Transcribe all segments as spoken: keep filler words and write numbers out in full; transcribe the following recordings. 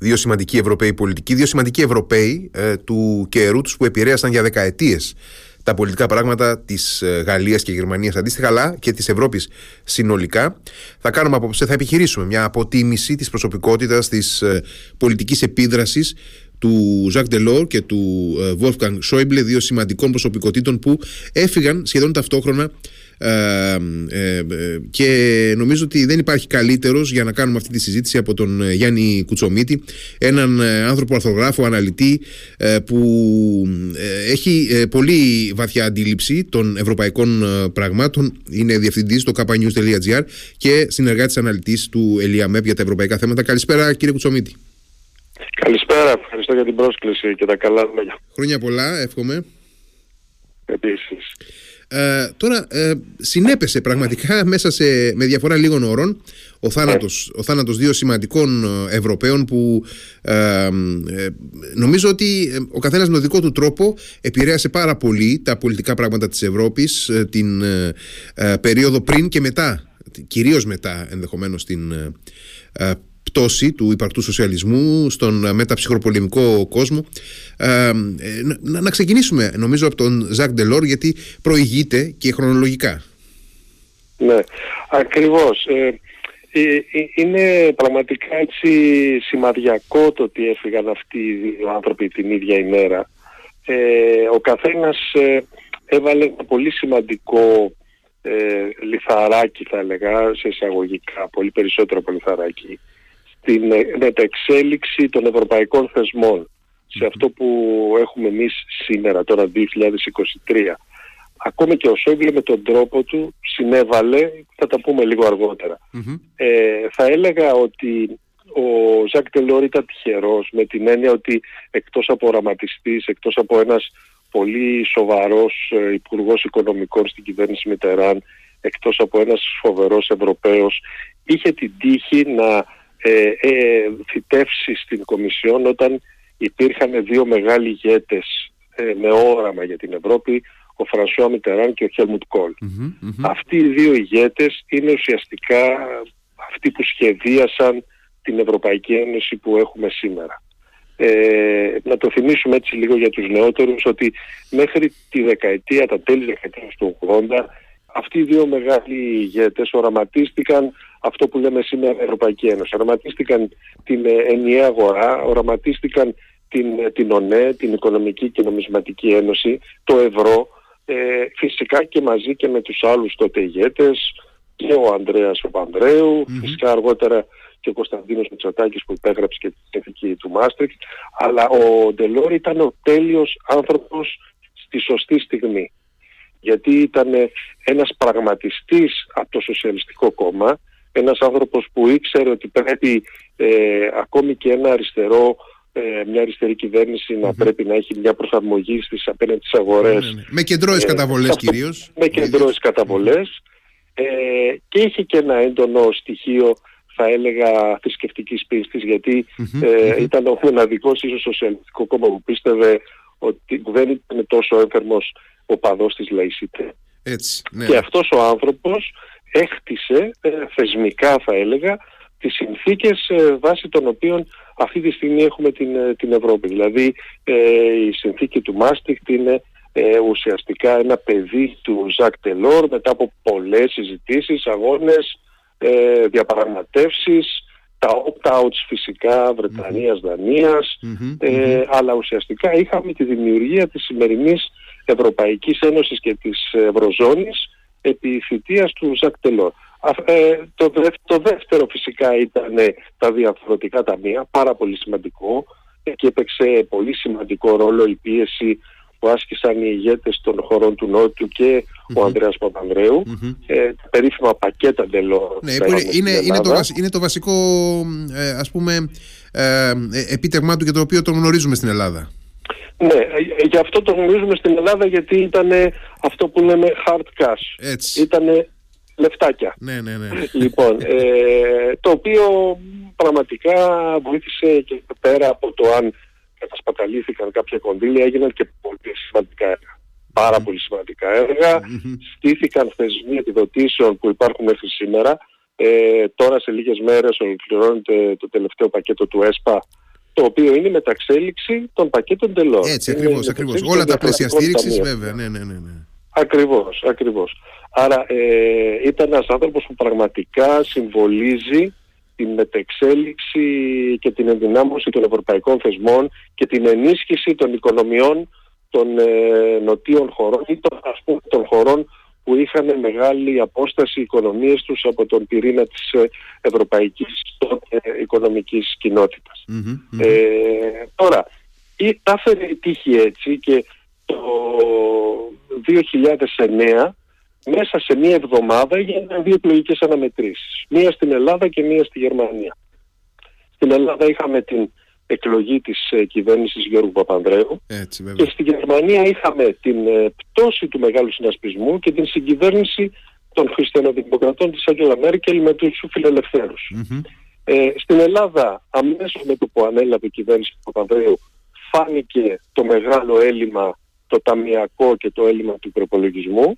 δύο σημαντικοί Ευρωπαίοι πολιτικοί, δύο σημαντικοί Ευρωπαίοι ε, του καιρού τους που επηρέασαν για δεκαετίες τα πολιτικά πράγματα της Γαλλίας και Γερμανίας αντίστοιχα, αλλά και της Ευρώπης συνολικά. Θα κάνουμε απόψε, θα επιχειρήσουμε μια αποτίμηση της προσωπικότητας, της ε, πολιτικής επίδρασης του Ζακ Ντελόρ και του Βόλφγκανγκ Σόιμπλε, δύο σημαντικών προσωπικότητων που έφυγαν σχεδόν ταυτόχρονα ε, ε, και νομίζω ότι δεν υπάρχει καλύτερος για να κάνουμε αυτή τη συζήτηση από τον Γιάννη Κουτσομύτη, έναν άνθρωπο αρθρογράφο, αναλυτή ε, που έχει ε, πολύ βαθιά αντίληψη των ευρωπαϊκών πραγμάτων, είναι διευθυντής στο kappanews.gr και συνεργάτης αναλυτής του ΕΛΙΑΜΕΠ για τα ευρωπαϊκά θέματα. Καλησπέρα κύριε Κουτσομύτη. Καλησπέρα, ευχαριστώ για την πρόσκληση και τα καλά λόγια. Χρόνια πολλά, εύχομαι. Επίσης. Ε, τώρα, ε, συνέπεσε πραγματικά μέσα σε, με διαφορά λίγων ώρων ο θάνατος, ο θάνατος δύο σημαντικών Ευρωπαίων που ε, ε, νομίζω ότι ο καθένας με τον δικό του τρόπο επηρέασε πάρα πολύ τα πολιτικά πράγματα της Ευρώπης ε, την ε, ε, περίοδο πριν και μετά, κυρίως μετά ενδεχομένως την ε, πτώση του υπαρκτού σοσιαλισμού στον μεταψυχροπολεμικό κόσμο. Ε, να, να ξεκινήσουμε νομίζω από τον Ζακ Ντελόρ, γιατί προηγείται και χρονολογικά. Ναι, ακριβώς. Ε, ε, ε, είναι πραγματικά έτσι σημαδιακό το ότι έφυγαν αυτοί οι δύο άνθρωποι την ίδια ημέρα. Ε, ο καθένας ε, έβαλε ένα πολύ σημαντικό ε, λιθαράκι, θα έλεγα, σε εισαγωγικά, πολύ περισσότερο από λιθαράκι, την μεταεξέλιξη των ευρωπαϊκών θεσμών mm-hmm. σε αυτό που έχουμε εμείς σήμερα, τώρα δύο χιλιάδες είκοσι τρία. Ακόμα και ο Σόιμπλε με τον τρόπο του συνέβαλε, θα τα πούμε λίγο αργότερα. Mm-hmm. Ε, θα έλεγα ότι ο Ζακ Ντελόρ ήταν τυχερός με την έννοια ότι εκτός από οραματιστής, εκτός από ένας πολύ σοβαρός υπουργός οικονομικών στην κυβέρνηση Μιτεράν, εκτός από ένας φοβερός Ευρωπαίος, είχε την τύχη να Ε, ε, θητεύσει στην Κομισιόν όταν υπήρχαν δύο μεγάλοι ηγέτες ε, με όραμα για την Ευρώπη, ο Φρανσουά Μιτεράν και ο Χελμουτ Κόλ. Mm-hmm, mm-hmm. Αυτοί οι δύο ηγέτες είναι ουσιαστικά αυτοί που σχεδίασαν την Ευρωπαϊκή Ένωση που έχουμε σήμερα. Ε, να το θυμίσουμε έτσι λίγο για τους νεότερους ότι μέχρι τη δεκαετία, τα τέλη δεκαετίας του ογδόντα, αυτοί οι δύο μεγάλοι ηγέτες οραματίστηκαν αυτό που λέμε σήμερα Ευρωπαϊκή Ένωση. Οραματίστηκαν την ενιαία αγορά, οραματίστηκαν την, την ΟΝΕ, την Οικονομική και Νομισματική Ένωση, το Ευρώ, ε, φυσικά και μαζί και με τους άλλους τότε ηγέτες, και ο Ανδρέας Παπανδρέου, mm-hmm. φυσικά αργότερα και ο Κωνσταντίνος Μητσοτάκης που υπέγραψε και τη Συνθήκη του Μάστριχτ, αλλά ο Ντελόρ ήταν ο τέλειος άνθρωπος στη σωστή στιγμή. Γιατί ήταν ένας πραγματιστής από το Σοσιαλιστικό Κόμμα, ένας άνθρωπος που ήξερε ότι πρέπει ε, ακόμη και ένα αριστερό, ε, μια αριστερή κυβέρνηση mm-hmm. να πρέπει να έχει μια προσαρμογή στις απέναντι στις αγορές. Mm-hmm. Με κεντρώες ε, καταβολές αυτό, κυρίως. Με κεντρώες mm-hmm. καταβολές ε, και είχε και ένα έντονο στοιχείο, θα έλεγα, θρησκευτικής πίστης, γιατί mm-hmm. Ε, mm-hmm. ήταν ο μοναδικός ίσως Σοσιαλιστικό Κόμμα που πίστευε ότι δεν ήταν τόσο ένθερμος οπαδός της Λαϊσίτε. Έτσι, ναι. Και αυτός ο άνθρωπος έχτισε ε, θεσμικά, θα έλεγα, τις συνθήκες ε, βάσει των οποίων αυτή τη στιγμή έχουμε την, ε, την Ευρώπη. Δηλαδή ε, η συνθήκη του Μάστριχτ είναι ε, ουσιαστικά ένα παιδί του Ζακ Ντελόρ μετά από πολλές συζητήσεις, αγώνες, ε, διαπραγματεύσεις, τα opt-outs φυσικά Βρετανίας, mm-hmm. Δανίας, mm-hmm. Ε, mm-hmm. αλλά ουσιαστικά είχαμε τη δημιουργία της σημερινής Ευρωπαϊκής Ένωσης και της Ευρωζώνης επί θητείας του Ζακ Ντελόρ. Ε, το, το δεύτερο φυσικά ήταν τα διαρθρωτικά ταμεία, πάρα πολύ σημαντικό, και έπαιξε πολύ σημαντικό ρόλο η πίεση που άσκησαν οι ηγέτες των χωρών του Νότου και mm-hmm. ο Ανδρέας Παπανδρέου, mm-hmm. ε, τα περίφημα πακέτα Ντελόρ. Ναι, είναι, είναι, το, είναι το βασικό ε, ας πούμε ε, επίτευγμά του και το οποίο τον γνωρίζουμε στην Ελλάδα. Ναι, γι' αυτό το γνωρίζουμε στην Ελλάδα, γιατί ήταν αυτό που λέμε hard cash. Ήταν λεφτάκια. Ναι, ναι, ναι. Λοιπόν, ε, το οποίο πραγματικά βοήθησε και πέρα από το αν κατασπαταλήθηκαν κάποια κονδύλια, έγιναν και πολύ σημαντικά έργα. Πάρα mm-hmm. πολύ σημαντικά έργα. Mm-hmm. Στήθηκαν θεσμοί επιδοτήσεων που υπάρχουν μέχρι σήμερα. Ε, τώρα σε λίγες μέρες ολοκληρώνεται το τελευταίο πακέτο του ΕΣΠΑ το οποίο είναι η μεταξέλιξη των πακέτων Ντελόρ. Έτσι, ακριβώς, ακριβώς. Όλα τα πλαίσια στήριξης, βέβαια. Ναι, ναι, ναι, ναι. Ακριβώς, ακριβώς. Άρα ε, ήταν ένας άνθρωπος που πραγματικά συμβολίζει την μετεξέλιξη και την ενδυνάμωση των ευρωπαϊκών θεσμών και την ενίσχυση των οικονομιών των ε, νοτίων χωρών ή των, ας πούμε, των χωρών που είχαν μεγάλη απόσταση οι οικονομίες τους από τον πυρήνα της ευρωπαϊκής ε, οικονομικής κοινότητας. Mm-hmm, mm-hmm. Ε, τώρα, ή, τα έφερε η τύχη έτσι και το δύο χιλιάδες εννέα μέσα σε μία εβδομάδα έγιναν δύο εκλογικές αναμετρήσεις. Μία στην Ελλάδα και μία στη Γερμανία. Στην Ελλάδα είχαμε την εκλογή της ε, κυβέρνησης Γιώργου Παπανδρέου. Έτσι, και στη Γερμανία είχαμε την ε, πτώση του μεγάλου συνασπισμού και την συγκυβέρνηση των χριστιανοδημοκρατών της Άγγελα Μέρκελ με τους φιλελευθέρους. Mm-hmm. Ε, στην Ελλάδα αμέσως με το που ανέλαβε η κυβέρνηση του Παπανδρέου φάνηκε το μεγάλο έλλειμμα το ταμιακό και το έλλειμμα του προπολογισμού.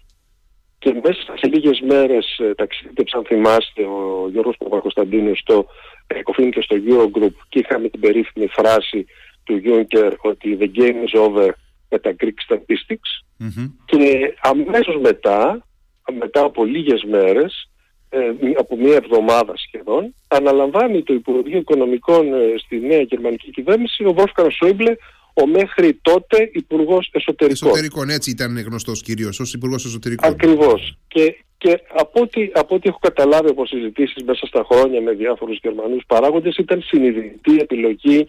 Και μέσα σε λίγες μέρες ταξίδεψε, αν θυμάστε, ο Γιώργος Παπακωνσταντίνος στο Εκοφήν και στο Eurogroup και είχαμε την περίφημη φράση του Γιούνκερ ότι «The game is over» με τα Greek statistics. Mm-hmm. Και αμέσως μετά, μετά από λίγες μέρες, ε, από μία εβδομάδα σχεδόν, αναλαμβάνει το Υπουργείο Οικονομικών ε, στη νέα γερμανική κυβέρνηση ο Βόλφγκανγκ Σόιμπλε, ο μέχρι τότε Υπουργός Εσωτερικών. Εσωτερικών, έτσι ήταν γνωστός κυρίως, ως Υπουργός Εσωτερικών. Ακριβώς. Και, και από, ό,τι, από ό,τι έχω καταλάβει από συζητήσεις μέσα στα χρόνια με διάφορους Γερμανούς παράγοντες, ήταν συνειδητή επιλογή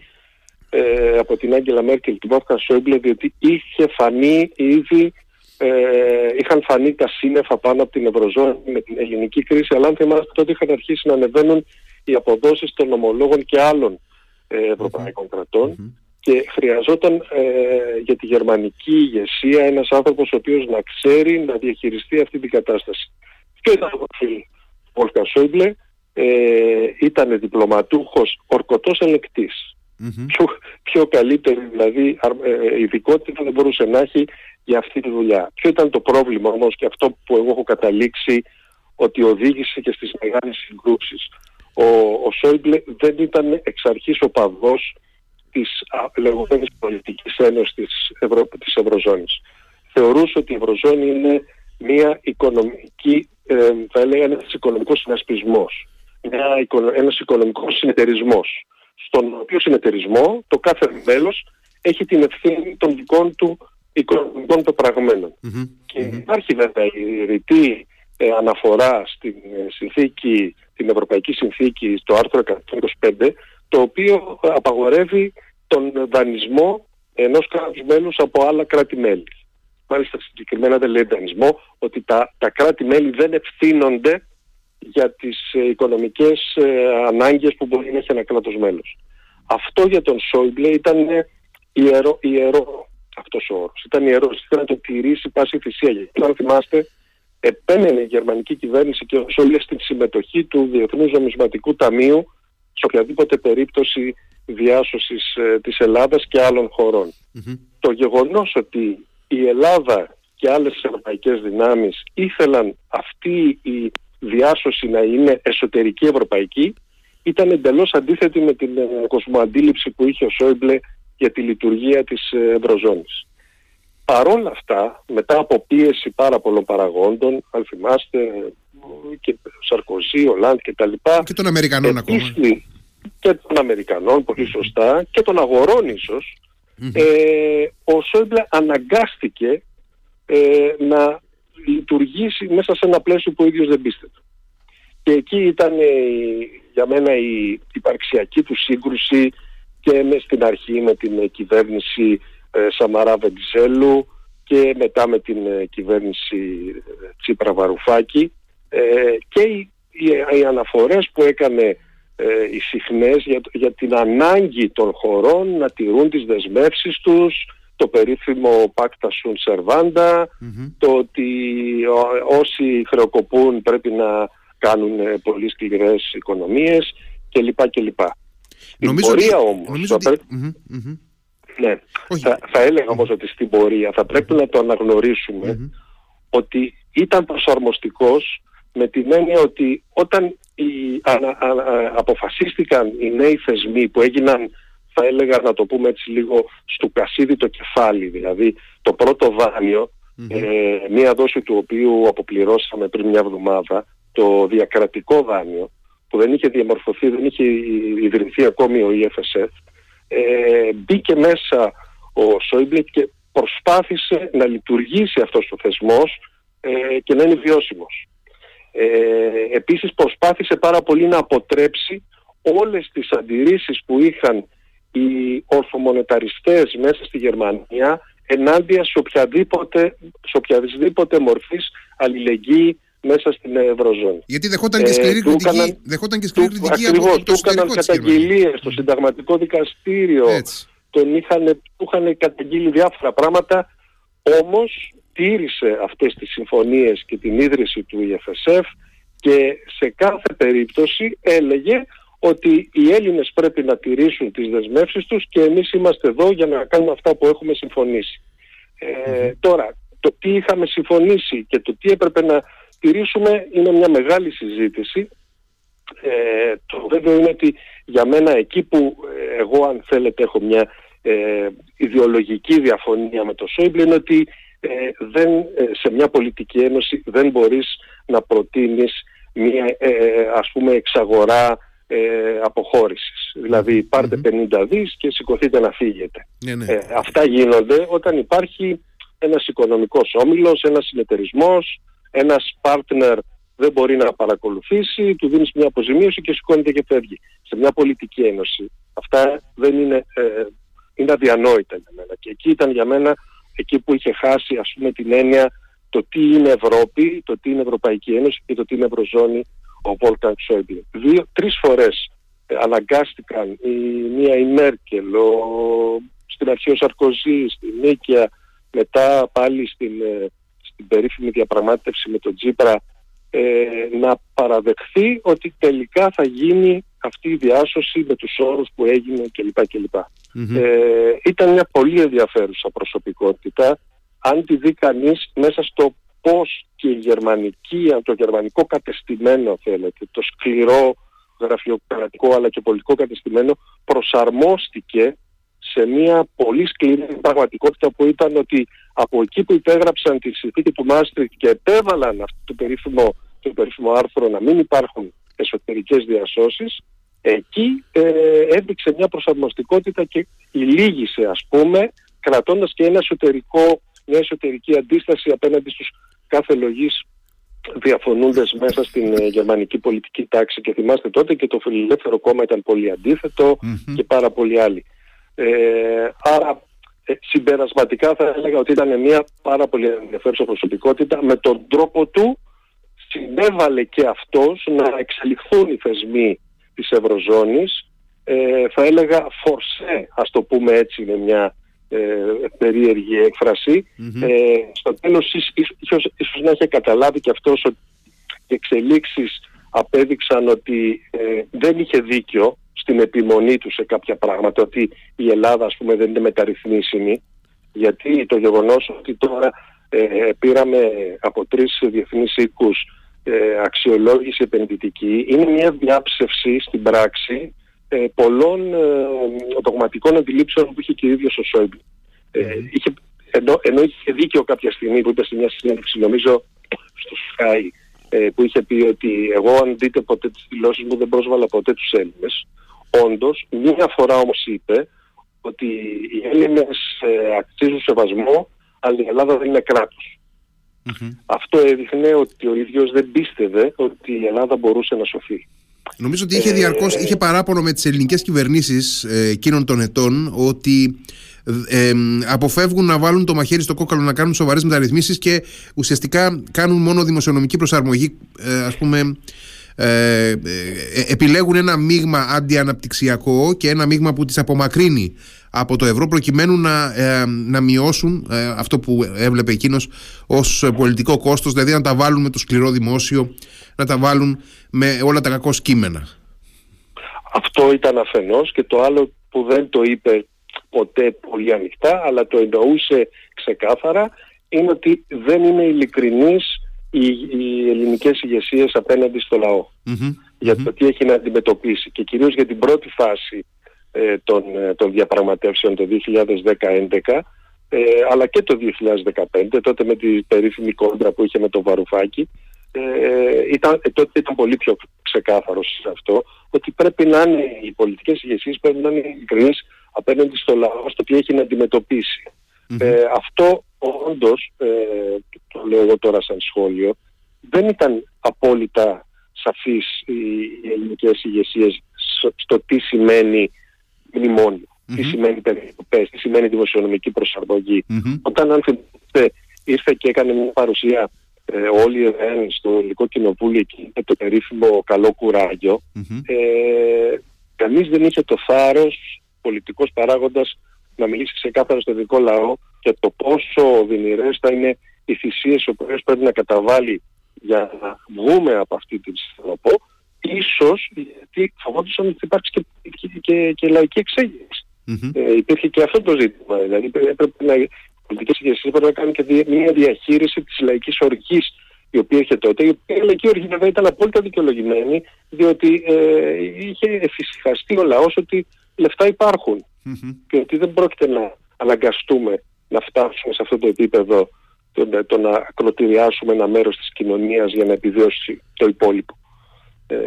ε, από την Άγγελα Μέρκελ του Βόλφγκανγκ Σόιμπλε, διότι είχε φανεί ήδη, ε, είχαν φανεί τα σύννεφα πάνω από την Ευρωζώνη με την ελληνική κρίση, αλλά αν θυμάστε τότε είχαν αρχίσει να ανεβαίνουν οι αποδόσεις των ομολόγων και άλλων ε, ευρωπαϊκών mm-hmm. κρατών. Mm-hmm. Και χρειαζόταν ε, για τη γερμανική ηγεσία ένας άνθρωπος ο οποίος να ξέρει να διαχειριστεί αυτή την κατάσταση. Και ήταν ο φίλος Βόλφγκανγκ Σόιμπλε, ε, ήταν διπλωματούχος, ορκωτός ελεκτής. Mm-hmm. Πιο, πιο καλύτερη δηλαδή ε, ειδικότητα δεν μπορούσε να έχει για αυτή τη δουλειά. Ποιο ήταν το πρόβλημα όμως και αυτό που εγώ έχω καταλήξει ότι οδήγησε και στις μεγάλες συγκρούσεις. Ο, ο Σόιμπλε δεν ήταν εξ αρχής οπαδός της λεγόμενης πολιτικής ένωσης της, Ευρω... της Ευρωζώνης. Θεωρούσε ότι η Ευρωζώνη είναι μια οικονομική, ε, θα έλεγα ένας οικονομικός συνασπισμός, μια οικο... ένας οικονομικός συνεταιρισμός, στον οποίο συνεταιρισμό το κάθε μέλος έχει την ευθύνη των δικών του οικονομικών πεπραγμένων. Mm-hmm. Και mm-hmm. υπάρχει βέβαια η ρητή ε, αναφορά στην ε, συνθήκη, την Ευρωπαϊκή Συνθήκη, στο άρθρο εκατόν είκοσι πέντε, το οποίο απαγορεύει τον δανεισμό ενός κράτους μέλους από άλλα κράτη-μέλη. Μάλιστα συγκεκριμένα δεν λέει δανεισμό, ότι τα, τα κράτη-μέλη δεν ευθύνονται για τις ε, οικονομικές ε, ανάγκες που μπορεί να έχει ένα κράτος μέλος. Αυτό για τον Σόιμπλε ήταν ε, ιερό, ιερό αυτός ο όρος. Ήταν ιερός, ήθελε να το τηρήσει πάση θυσία. Γιατί αν θυμάστε, επέμενε η γερμανική κυβέρνηση και ο Σόιμπλε στην συμμετοχή του Διεθνούς Νομισματικού Ταμείου σε οποιαδήποτε περίπτωση διάσωσης ε, της Ελλάδας και άλλων χωρών. Mm-hmm. Το γεγονός ότι η Ελλάδα και άλλες ευρωπαϊκές δυνάμεις ήθελαν αυτή η διάσωση να είναι εσωτερική ευρωπαϊκή ήταν εντελώς αντίθετη με την ε, κοσμοαντίληψη που είχε ο Σόιμπλε για τη λειτουργία της ε, Ευρωζώνης. Παρόλα αυτά, μετά από πίεση πάρα πολλών παραγόντων, αν θυμάστε, και Σαρκοζί, Ολάντ και τα λοιπά, και των Αμερικανών επίσης, ακόμα και των Αμερικανών πολύ σωστά και των αγορών ίσως mm-hmm. ε, ο Σόιμπλε αναγκάστηκε ε, να λειτουργήσει μέσα σε ένα πλαίσιο που ο ίδιος δεν πίστευε και εκεί ήταν ε, για μένα η υπαρξιακή του σύγκρουση και με στην αρχή με την ε, κυβέρνηση ε, Σαμαρά Βεντζέλου και μετά με την ε, κυβέρνηση ε, Τσίπρα Βαρουφάκη. Ε, και οι, οι, οι αναφορές που έκανε ε, οι συχνές για, για την ανάγκη των χωρών να τηρούν τις δεσμεύσεις τους, το περίφημο «Pacta sunt servanda», mm-hmm. το ότι ό, όσοι χρεοκοπούν πρέπει να κάνουν ε, πολύ σκληρές οικονομίες κλπ. κλπ. Στην πορεία ότι, όμως... Θα, ότι... mm-hmm, mm-hmm. Ναι, θα, θα έλεγα όμως mm-hmm. ότι στην πορεία θα πρέπει να το αναγνωρίσουμε mm-hmm. ότι ήταν προσαρμοστικός με την έννοια ότι όταν οι, α, α, α, αποφασίστηκαν οι νέοι θεσμοί που έγιναν θα έλεγα, να το πούμε έτσι λίγο στου κασίδι το κεφάλι, δηλαδή το πρώτο δάνειο, mm-hmm. ε, μία δόση του οποίου αποπληρώσαμε πριν μια εβδομάδα, το διακρατικό δάνειο που δεν είχε διαμορφωθεί, δεν είχε ιδρυθεί ακόμη ο ι εφ ες εφ, ε, μπήκε μέσα ο Σόιμπλε και προσπάθησε να λειτουργήσει αυτός ο θεσμός ε, και να είναι βιώσιμος. Ε, επίσης προσπάθησε πάρα πολύ να αποτρέψει όλες τις αντιρρήσεις που είχαν οι ορθομονεταριστές μέσα στη Γερμανία ενάντια σε οποιαδήποτε, σε οποιαδήποτε μορφής αλληλεγγύη μέσα στην Ευρωζώνη. Γιατί δεχόταν ε, και σκληρή κριτική, δεχόταν και σκληρή κριτική του, από το εξωτερικό της Γερμανίας. Του έκαναν καταγγελίες στο συνταγματικό δικαστήριο, έτσι. Τον είχαν, του είχαν καταγγείλει διάφορα πράγματα, όμως τήρησε αυτές τις συμφωνίες και την ίδρυση του ι εφ ες εφ και σε κάθε περίπτωση έλεγε ότι οι Έλληνες πρέπει να τηρήσουν τις δεσμεύσεις τους και εμείς είμαστε εδώ για να κάνουμε αυτά που έχουμε συμφωνήσει. Ε, τώρα, το τι είχαμε συμφωνήσει και το τι έπρεπε να τηρήσουμε είναι μια μεγάλη συζήτηση. Ε, το βέβαιο είναι ότι για μένα εκεί που εγώ, αν θέλετε, έχω μια ε, ιδεολογική διαφωνία με το Σόιμπλε είναι ότι ε, δεν, ε, σε μια πολιτική ένωση δεν μπορείς να προτείνεις μια ε, ας πούμε εξαγορά ε, αποχώρησης. Δηλαδή πάρτε mm-hmm. πενήντα δις και σηκωθείτε να φύγετε. Ναι, ναι. Ε, αυτά γίνονται όταν υπάρχει ένας οικονομικός όμιλος, ένας συνεταιρισμός, ένας partner δεν μπορεί να παρακολουθήσει, του δίνεις μια αποζημίωση και σηκώνεται και φεύγει. Σε μια πολιτική ένωση αυτά δεν είναι, ε, είναι αδιανόητα για μένα. Και εκεί ήταν για μένα εκεί που είχε χάσει, ας πούμε, την έννοια το τι είναι Ευρώπη, το τι είναι Ευρωπαϊκή Ένωση και το τι είναι Ευρωζώνη ο Βόλφγκανγκ Σόιμπλε. Δύο, τρεις φορές ε, αναγκάστηκαν η μία η Μέρκελ, ο, στην αρχή ο Σαρκοζί, στη Νίκαια, μετά πάλι στην, ε, στην περίφημη διαπραγμάτευση με τον Τσίπρα, να παραδεχθεί ότι τελικά θα γίνει αυτή η διάσωση με τους όρους που έγινε κλπ. κλπ. Mm-hmm. Ε, ήταν μια πολύ ενδιαφέρουσα προσωπικότητα, αν τη δει κανείς μέσα στο πώς και η γερμανική, το γερμανικό κατεστημένο, θέλετε, το σκληρό γραφειοκρατικό αλλά και πολιτικό κατεστημένο προσαρμόστηκε σε μια πολύ σκληρή πραγματικότητα που ήταν ότι από εκεί που υπέγραψαν τη συνθήκη του Μάστριχτ και επέβαλαν αυτό το περίφημο το περίφημο άρθρο να μην υπάρχουν εσωτερικές διασώσεις, εκεί ε, έδειξε μια προσαρμοστικότητα και ηλίγησε, ας πούμε, κρατώντας και ένα εσωτερικό, μια εσωτερική αντίσταση απέναντι στους κάθε λογής διαφωνούντες μέσα στην ε, γερμανική πολιτική τάξη. Και θυμάστε τότε και το Φιλελεύθερο Κόμμα ήταν πολύ αντίθετο mm-hmm. και πάρα πολλοί άλλοι. Ε, άρα ε, συμπερασματικά θα έλεγα ότι ήταν μια πάρα πολύ ενδιαφέρουσα προσωπικότητα. Με τον τρόπο του συνέβαλε και αυτός να εξελιχθούν οι θεσμοί της Ευρωζώνης, ε, θα έλεγα φορσέ, ας το πούμε έτσι, είναι μια ε, περίεργη έκφραση. Mm-hmm. Ε, στο τέλος ίσως, ίσως να είχε καταλάβει και αυτός ότι οι εξελίξεις απέδειξαν ότι ε, δεν είχε δίκιο στην επιμονή του σε κάποια πράγματα, ότι η Ελλάδα, ας πούμε, δεν είναι μεταρρυθμίσιμη, γιατί το γεγονός ότι τώρα ε, πήραμε από τρεις διεθνείς οίκους ε, αξιολόγηση επενδυτική είναι μια διάψευση στην πράξη ε, πολλών ε, δογματικών αντιλήψεων που είχε και ο ίδιος ο Σόιμπλε. Ε, είχε, ενώ, ενώ είχε δίκιο κάποια στιγμή που είπε σε μια συνέντευξη, νομίζω στο Sky, ε, που είχε πει ότι εγώ, αν δείτε ποτέ τις δηλώσεις μου, δεν πρόσβαλα ποτέ τους Έλληνες. Όντως, μία φορά όμως είπε ότι οι Έλληνες ε, αξίζουν σεβασμό, αλλά η Ελλάδα δεν είναι κράτος. Mm-hmm. Αυτό έδειχνε ότι ο ίδιος δεν πίστευε ότι η Ελλάδα μπορούσε να σωθεί. Νομίζω ότι είχε διαρκώς, είχε παράπονο με τις ελληνικές κυβερνήσεις ε, εκείνων των ετών ότι ε, ε, αποφεύγουν να βάλουν το μαχαίρι στο κόκαλο, να κάνουν σοβαρές μεταρρυθμίσεις και ουσιαστικά κάνουν μόνο δημοσιονομική προσαρμογή, ε, ας πούμε. Ε, ε, επιλέγουν ένα μείγμα αντιαναπτυξιακό και ένα μείγμα που τις απομακρύνει από το ευρώ προκειμένου να, ε, να μειώσουν ε, αυτό που έβλεπε εκείνος ως πολιτικό κόστος, δηλαδή να τα βάλουν με το σκληρό δημόσιο, να τα βάλουν με όλα τα κακό κείμενα. Αυτό ήταν αφενός, και το άλλο που δεν το είπε ποτέ πολύ ανοιχτά αλλά το εννοούσε ξεκάθαρα είναι ότι δεν είναι ειλικρινής Οι, οι ελληνικές ηγεσίες απέναντι στο λαό mm-hmm. για το τι έχει να αντιμετωπίσει και κυρίως για την πρώτη φάση ε, των, των διαπραγματεύσεων το δύο χιλιάδες δέκα-έντεκα ε, αλλά και το δύο χιλιάδες δεκαπέντε, τότε με την περίφημη κόντρα που είχε με τον Βαρουφάκη. Ε, ήταν, τότε ήταν πολύ πιο ξεκάθαρος σε αυτό, ότι πρέπει να είναι οι πολιτικές ηγεσίες, πρέπει να είναι ειλικρινείς απέναντι στο λαό, στο τι έχει να αντιμετωπίσει. Mm-hmm. Ε, αυτό όντως, ε, το λέω εγώ τώρα σαν σχόλιο, δεν ήταν απόλυτα σαφείς οι ελληνικές ηγεσίες στο τι σημαίνει μνημόνιο, mm-hmm. τι σημαίνει περικοπές, τι σημαίνει δημοσιονομική προσαρμογή. Mm-hmm. Όταν, αν θυμάστε, ήρθε και έκανε μια παρουσία Ε, όλοι οι ΕΕΝ στο Ελληνικό Κοινοβούλιο εκεί, το περίφημο καλό κουράγιο, mm-hmm. ε, κανείς δεν είχε το θάρρος, πολιτικός παράγοντας, να μιλήσει ξεκάθαρα στο δικό λαό για το πόσο δυνηρές θα είναι οι θυσίες που πρέπει να καταβάλει για να βγούμε από αυτή την συνθροπό, ίσως γιατί φοβόντουσαν ότι υπάρξει και, και, και, και λαϊκή εξέγερση. Mm-hmm. Ε, υπήρχε και αυτό το ζήτημα, δηλαδή έπρεπε να... Οι πολιτικές ηγεσίες πρέπει να κάνουν και μια διαχείριση της λαϊκής οργής η οποία είχε τότε. Η λαϊκή οργή βέβαια ήταν απόλυτα δικαιολογημένη, διότι ε, είχε εφησυχαστεί ο λαός ότι λεφτά υπάρχουν mm-hmm. και ότι δεν πρόκειται να αναγκαστούμε να φτάσουμε σε αυτό το επίπεδο, το, το να ακροτηριάσουμε ένα μέρος της κοινωνίας για να επιβιώσει το υπόλοιπο. Ε,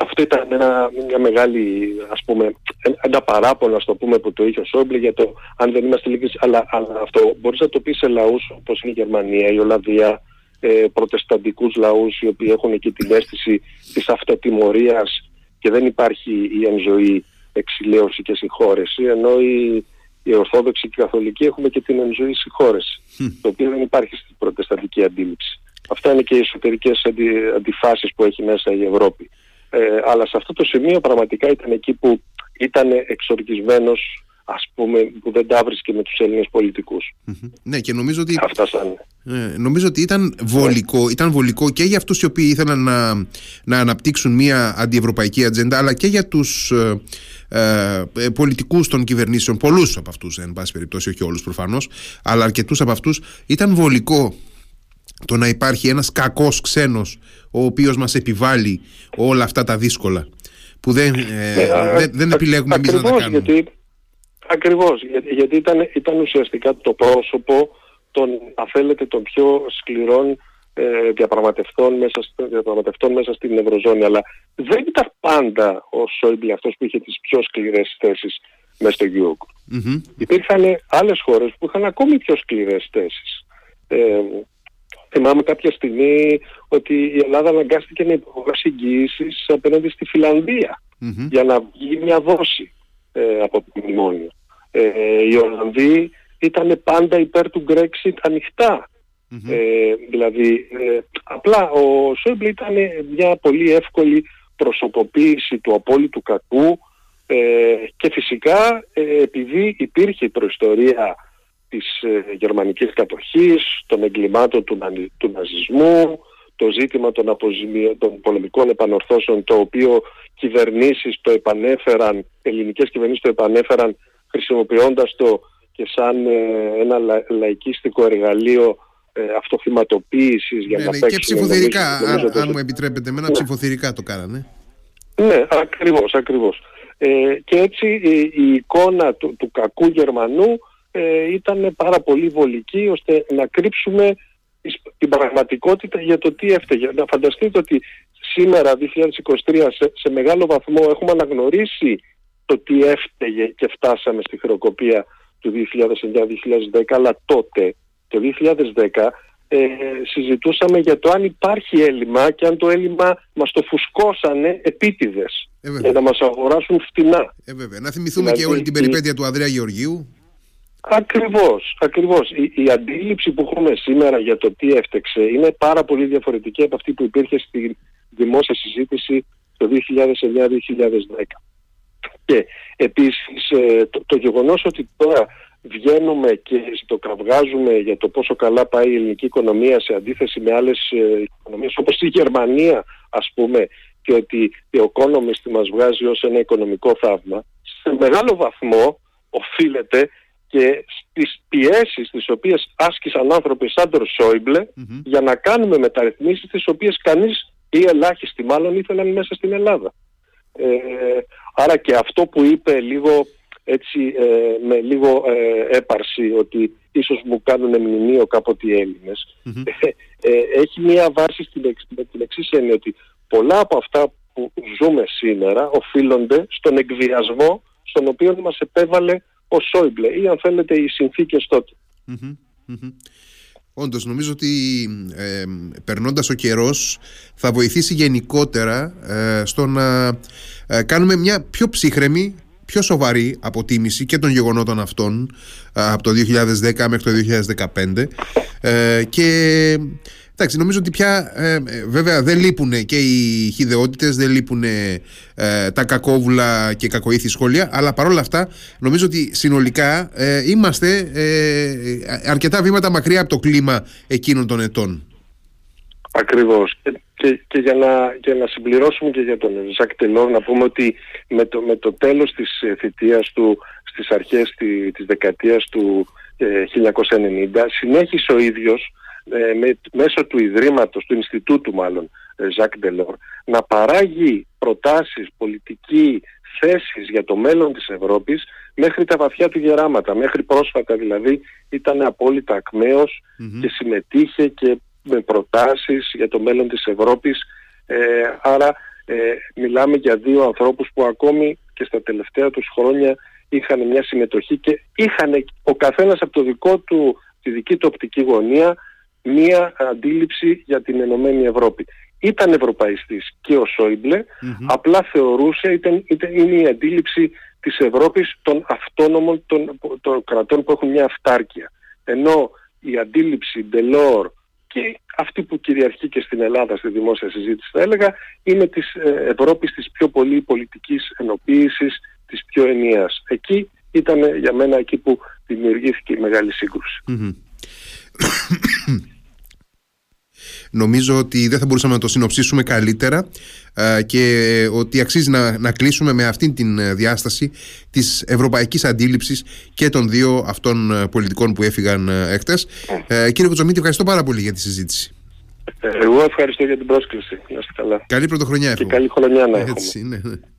αυτό ήταν ένα, μια μεγάλη, ας πούμε, ένα παράπονο, ας το πούμε, που το είχε ο Σόιμπλε για το αν δεν είμαστε λίγες, αλλά, αλλά αυτό μπορείς να το πεις σε λαούς όπως είναι η Γερμανία, η Ολλανδία, ε, προτεσταντικούς λαούς οι οποίοι έχουν εκεί την αίσθηση της αυτοτιμωρίας και δεν υπάρχει η εν ζωή εξηλαίωση και συγχώρεση, ενώ οι, οι Ορθόδοξοι και οι Καθολικοί έχουμε και την εν ζωή συγχώρεση, το οποίο δεν υπάρχει στην προτεσταντική αντίληψη. Αυτά είναι και οι εσωτερικές αντι, αντιφάσεις που έχει μέσα η Ευρώπη. Ε, αλλά σε αυτό το σημείο πραγματικά ήταν εκεί που ήταν εξοργισμένος, ας πούμε, που δεν τα βρίσκει με τους Έλληνες πολιτικούς. Mm-hmm. Ναι, και νομίζω ότι, αυτά σαν... ε, νομίζω ότι ήταν, βολικό, yeah. ήταν βολικό και για αυτούς οι οποίοι ήθελαν να, να αναπτύξουν μια αντιευρωπαϊκή ατζέντα, αλλά και για τους ε, ε, πολιτικούς των κυβερνήσεων, πολλούς από αυτούς, εν πάση περιπτώσει, όχι όλους προφανώς, αλλά αρκετούς από αυτούς, ήταν βολικό το να υπάρχει ένας κακός ξένος ο οποίος μας επιβάλλει όλα αυτά τα δύσκολα που δεν, ε, ε, δεν, δεν α, επιλέγουμε εμείς να τα κάνουμε. Γιατί, ακριβώς, γιατί, γιατί ήταν, ήταν ουσιαστικά το πρόσωπο των, αν θέλετε, των πιο σκληρών ε, διαπραγματευτών, μέσα, διαπραγματευτών μέσα στην Ευρωζώνη, αλλά δεν ήταν πάντα ο Σόιμπλε αυτός που είχε τις πιο σκληρές θέσεις μέσα στο Γιούγκ. Mm-hmm. Υπήρχαν άλλες χώρες που είχαν ακόμη πιο σκληρές θέσεις. Ε, Θυμάμαι κάποια στιγμή ότι η Ελλάδα αναγκάστηκε να υπογράψει εγγυήσεις απέναντι στη Φιλανδία mm-hmm. για να βγει μια δόση ε, από το μνημόνιο. Ε, οι Ολλανδοί ήταν πάντα υπέρ του Brexit ανοιχτά. Mm-hmm. Ε, δηλαδή, ε, απλά ο Σόιμπλε ήταν μια πολύ εύκολη προσωποποίηση του απόλυτου κακού ε, και φυσικά ε, επειδή υπήρχε η προϊστορία της ε, γερμανικής κατοχής, των εγκλημάτων του, του ναζισμού, το ζήτημα των, αποζημι... των πολεμικών επανορθώσεων, το οποίο κυβερνήσεις το επανέφεραν, ελληνικές κυβερνήσεις το επανέφεραν χρησιμοποιώντας το και σαν ε, ένα λα... λαϊκίστικο εργαλείο ε, αυτοθυματοποίησης για ναι, να ναι, παίξουν... Και ψηφοθυρικά, νομίζω, αν, νομίζω, αν μου επιτρέπετε, εμένα ναι. ψηφοθυρικά το κάνανε. Ναι, ακριβώς, ακριβώς. Ε, και έτσι η, η εικόνα του, του κακού Γερμανού Ε, ήταν πάρα πολύ βολική ώστε να κρύψουμε την πραγματικότητα για το τι έφταιγε. Να φανταστείτε ότι σήμερα, είκοσι είκοσι τρία, σε, σε μεγάλο βαθμό έχουμε αναγνωρίσει το τι έφταιγε και φτάσαμε στη χρεοκοπία του δύο χιλιάδες εννιά με δύο χιλιάδες δέκα, αλλά τότε, το δύο χιλιάδες δέκα, ε, συζητούσαμε για το αν υπάρχει έλλειμμα και αν το έλλειμμα μας το φουσκώσανε επίτηδες ε, για να μας αγοράσουν φτηνά. Ε, βέβαια. Να θυμηθούμε δηλαδή, και όλη την περιπέτεια του Ανδρέα Γεωργίου. Ακριβώς, ακριβώς. Η, η αντίληψη που έχουμε σήμερα για το τι έφταξε είναι πάρα πολύ διαφορετική από αυτή που υπήρχε στη δημόσια συζήτηση το δύο χιλιάδες εννιά με δύο χιλιάδες δέκα. Και επίσης το, το γεγονός ότι τώρα βγαίνουμε και το κραυγάζουμε για το πόσο καλά πάει η ελληνική οικονομία σε αντίθεση με άλλες οικονομίες όπως η Γερμανία, ας πούμε, και ότι ο Economist μας βγάζει ως ένα οικονομικό θαύμα, σε μεγάλο βαθμό οφείλεται και στις πιέσεις τις οποίες άσκησαν άνθρωποι σαν τον Σόιμπλε mm-hmm. για να κάνουμε μεταρρυθμίσεις τις οποίες κανείς ή ελάχιστοι μάλλον ήθελαν μέσα στην Ελλάδα. Ε, άρα και αυτό που είπε λίγο έτσι ε, με λίγο ε, έπαρση ότι ίσως μου κάνουν μνημείο κάποτε οι Έλληνες mm-hmm. ε, ε, έχει μια βάση στην εξ, με την εξής έννοια ότι πολλά από αυτά που ζούμε σήμερα οφείλονται στον εκβιασμό στον οποίο μας επέβαλε ο Σόιμπλε ή αν θέλετε οι συνθήκες τότε. Mm-hmm. Mm-hmm. Όντως, νομίζω ότι ε, περνώντας ο καιρός θα βοηθήσει γενικότερα ε, στο να ε, κάνουμε μια πιο ψύχρεμη, πιο σοβαρή αποτίμηση και των γεγονότων αυτών ε, από το δύο χιλιάδες δέκα μέχρι το δύο χιλιάδες δεκαπέντε ε, και... Εντάξει, νομίζω ότι πια ε, βέβαια δεν λείπουν και οι χυδαιότητες, δεν λείπουν ε, τα κακόβουλα και κακοήθη σχόλια, αλλά παρόλα αυτά νομίζω ότι συνολικά ε, είμαστε ε, αρκετά βήματα μακριά από το κλίμα εκείνων των ετών. Ακριβώς. Και, και, και για, να, για να συμπληρώσουμε και για τον Ζακ Ντελόρ να πούμε ότι με το, με το τέλος της θητείας του στις αρχές τη, της δεκαετίας του ε, χίλια εννιακόσια ενενήντα συνέχισε ο ίδιος Ε, με, μέσω του Ιδρύματος, του Ινστιτούτου μάλλον, Ζακ ε, Ντελόρ, να παράγει προτάσεις, πολιτική, θέσεις για το μέλλον της Ευρώπης μέχρι τα βαθιά του γεράματα. Μέχρι πρόσφατα δηλαδή ήταν απόλυτα ακμαίος mm-hmm. και συμμετείχε και με προτάσεις για το μέλλον της Ευρώπης. Ε, άρα ε, μιλάμε για δύο ανθρώπους που ακόμη και στα τελευταία τους χρόνια είχαν μια συμμετοχή και είχαν ο καθένας από το δικό του, τη δική του οπτική γωνία μία αντίληψη για την Ενωμένη Ευρώπη. Ήταν ευρωπαϊστής και ο Σόιμπλε, mm-hmm. απλά θεωρούσε, ήταν, ήταν, είναι η αντίληψη της Ευρώπης των αυτόνομων των, των κρατών που έχουν μια αυτάρκεια. Ενώ η αντίληψη Ντελόρ και αυτή που κυριαρχεί και στην Ελλάδα στη δημόσια συζήτηση θα έλεγα, είναι της Ευρώπης της πιο πολύ πολιτικής ενοποίησης, της πιο ενιαίας. Εκεί ήταν για μένα εκεί που δημιουργήθηκε η μεγάλη σύγκρουση. Mm-hmm. Νομίζω ότι δεν θα μπορούσαμε να το συνοψίσουμε καλύτερα και ότι αξίζει να, να κλείσουμε με αυτήν την διάσταση της ευρωπαϊκής αντίληψης και των δύο αυτών πολιτικών που έφυγαν έκτες. Κύριε Κουτσομύτη, ευχαριστώ πάρα πολύ για τη συζήτηση. Εγώ ευχαριστώ για την πρόσκληση. Καλά. Καλή πρωτοχρονιά. Και καλή χρονιά να έχουμε. Έτσι, ναι.